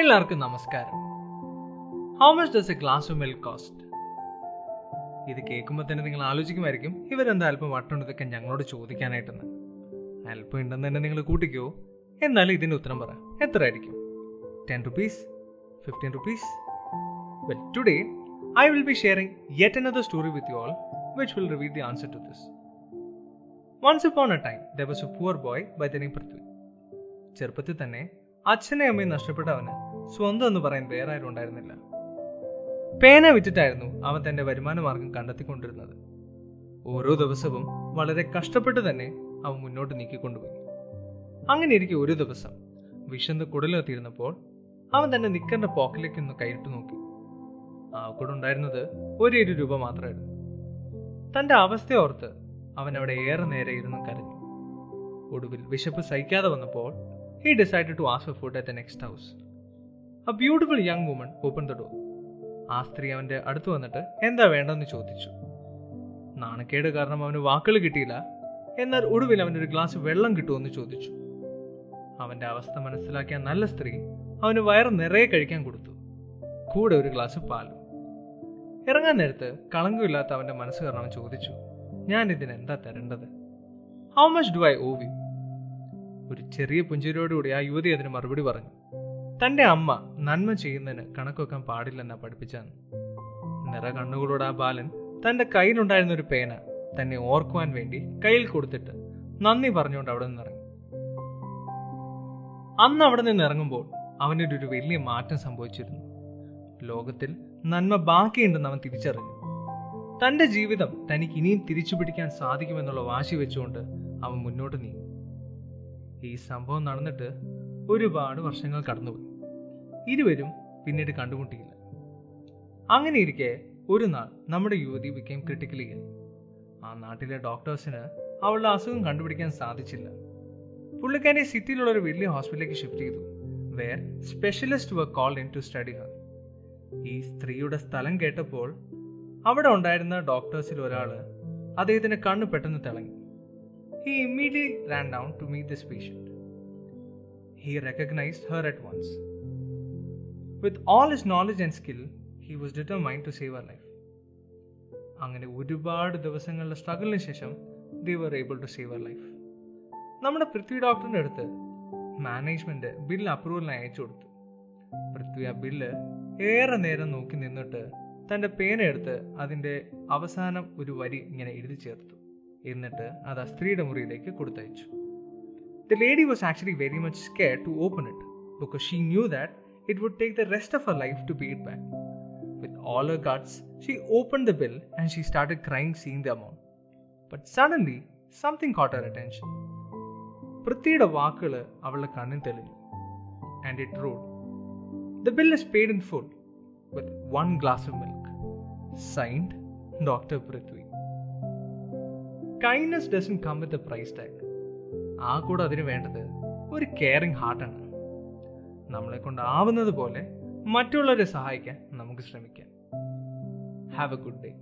എല്ലാവർക്കും നമസ്കാരം. How much does a glass of milk cost? ഇത് കേൾക്കുമ്പോൾ തന്നെ നിങ്ങൾ ആലോചിക്കുമായിരിക്കും, ഇവരെന്താ അല്പം വട്ടുണ്ടതൊക്കെ ഞങ്ങളോട് ചോദിക്കാനായിട്ടെന്ന്. അല്പം ഉണ്ടെന്ന് തന്നെ നിങ്ങൾ കൂട്ടിക്കോ. എന്നാലും ഇതിൻ്റെ ഉത്തരം പറ, എത്ര ആയിരിക്കും? 10 rupees? 15 rupees? Well, today I will be sharing yet another story with you all, which will reveal the answer to this. Once upon a time, there was a poor boy by the name Prithvi. ചെറുപ്പത്തിൽ തന്നെ അച്ഛനെ അമ്മയും നഷ്ടപ്പെട്ട അവന് സ്വന്തം എന്ന് പറയാൻ വേറെ ആരും ഉണ്ടായിരുന്നില്ല. പേന വിറ്റിട്ടായിരുന്നു അവൻ തൻ്റെ വരുമാന മാർഗം കണ്ടെത്തിക്കൊണ്ടിരുന്നത്. ഓരോ ദിവസവും വളരെ കഷ്ടപ്പെട്ട് തന്നെ അവൻ മുന്നോട്ട് നീക്കിക്കൊണ്ടുപോയി. അങ്ങനെ ഇരിക്കെ ഒരു ദിവസം വിശന്ന് കുടലെത്തിയിരുന്നപ്പോൾ അവൻ തൻ്റെ നിക്കറിൻ്റെ പോക്കറ്റിലേക്ക് ഒന്ന് കൈയിട്ട് നോക്കി. ആ കൂടെ ഉണ്ടായിരുന്നത് ഒരേ രൂപ മാത്രമായിരുന്നു. തൻ്റെ അവസ്ഥയോർത്ത് അവൻ അവിടെ ഏറെ നേരെ ഇരുന്ന് കരഞ്ഞു. ഒടുവിൽ വിശപ്പ് സഹിക്കാതെ വന്നപ്പോൾ he decided to ask for food at the next house. A beautiful young woman opened the door. ആ സ്ത്രീ അവൻ്റെ അടുത്ത് വന്നിട്ട് എന്താ വേണ്ടെന്ന് ചോദിച്ചു. നാണക്കേട് കാരണം അവന് വാക്കുകൾ കിട്ടിയില്ല. എന്നാൽ ഒടുവിൽ അവനൊരു ഗ്ലാസ് വെള്ളം കിട്ടുമെന്ന് ചോദിച്ചു. അവൻ്റെ അവസ്ഥ മനസ്സിലാക്കിയ നല്ല സ്ത്രീ അവന് വയറ് നിറയെ കഴിക്കാൻ കൊടുത്തു, കൂടെ ഒരു ഗ്ലാസ് പാലും. ഇറങ്ങാൻ നേരത്ത് കളങ്കമില്ലാത്ത അവൻ്റെ മനസ്സ് കാരണം അവൻ ചോദിച്ചു, ഞാൻ ഇതിനെന്താ തരേണ്ടത്? How much do I owe you? ഒരു ചെറിയ പുഞ്ചിരിയോടുകൂടി ആ യുവതി അതിന് മറുപടി പറഞ്ഞു, തൻ്റെ അമ്മ നന്മ ചെയ്യുന്നതിന് കണക്കുവെക്കാൻ പാടില്ലെന്നാ പഠിപ്പിച്ചാന്ന്. നിറ കണ്ണുകളോട് ആ ബാലൻ തൻ്റെ കയ്യിലുണ്ടായിരുന്ന ഒരു പേന തന്നെ ഓർക്കുവാൻ വേണ്ടി കയ്യിൽ കൊടുത്തിട്ട് നന്ദി പറഞ്ഞുകൊണ്ട് അവിടെ നിന്നിറങ്ങി. അന്ന് അവിടെ നിന്ന് ഇറങ്ങുമ്പോൾ അവനൊരു ഒരു വലിയ മാറ്റം സംഭവിച്ചിരുന്നു. ലോകത്തിൽ നന്മ ബാക്കിയുണ്ടെന്ന് അവൻ തിരിച്ചറിഞ്ഞു. തൻ്റെ ജീവിതം തനിക്ക് ഇനിയും തിരിച്ചു പിടിക്കാൻ സാധിക്കുമെന്നുള്ള വാശി വെച്ചുകൊണ്ട് അവൻ മുന്നോട്ട് നീങ്ങി. ഈ സംഭവം നടന്നിട്ട് ഒരുപാട് വർഷങ്ങൾ കടന്നുപോയി. ഇരുവരും പിന്നീട് കണ്ടുമുട്ടിയില്ല. അങ്ങനെ ഇരിക്കെ ഒരു നാൾ നമ്മുടെ യുവതി became critically ill. ആ നാട്ടിലെ ഡോക്ടേഴ്സിന് അവളുടെ അസുഖം കണ്ടുപിടിക്കാൻ സാധിച്ചില്ല. പുള്ളിക്കാരി സിറ്റിയിലുള്ള ഒരു വലിയ ഹോസ്പിറ്റലിലേക്ക് ഷിഫ്റ്റ് ചെയ്തു, where specialist were called in to study her. ഈ സ്ത്രീയുടെ സ്ഥലം കേട്ടപ്പോൾ അവിടെ ഉണ്ടായിരുന്ന ഡോക്ടേഴ്സിൽ ഒരാൾ അദ്ദേഹത്തിൻ്റെ കണ്ണ് പെട്ടെന്ന് തിളങ്ങി. He immediately ran down to meet this patient. He recognized her at once. With all his knowledge and skill, he was determined to save her life. അങ്ങനെ ഒരുപാട് ദിവസങ്ങളുടെ സ്ട്രഗിളിന് ശേഷം they were able to save her life. നമ്മുടെ പൃഥ്വി ഡോക്ടറിൻ്റെ അടുത്ത് management bill അപ്രൂവലിന് അയച്ചു കൊടുത്തു. പൃഥ്വി ആ ബില്ല് ഏറെ നേരം നോക്കി നിന്നിട്ട് തൻ്റെ പേനയെടുത്ത് അതിൻ്റെ അവസാനം ഒരു വരി ഇങ്ങനെ എഴുതി ചേർത്തു. എന്നിട്ട് അത് ആ സ്ത്രീയുടെ മുറിയിലേക്ക് കൊടുത്തയച്ചു. The lady was actually very much scared to open it because she knew that it would take the rest of her life to pay it back. With all her guts she opened the bill and she started crying seeing the amount. But suddenly something caught her attention. പൃഥ്വിയുടെ വാക്കുകൾ അവളുടെ കണ്ണിൽ തെളിഞ്ഞു. And it read, the bill is paid in full with 1 glass of milk. Signed doctor Prithvi. Kindness doesn't come with a price tag. ആ കൂടെ അതിന് വേണ്ടത് ഒരു കെയറിങ് ഹാർട്ടാണ്. നമ്മളെ കൊണ്ടാവുന്നത് പോലെ മറ്റുള്ളവരെ സഹായിക്കാൻ നമുക്ക് ശ്രമിക്കാം. Have a good day.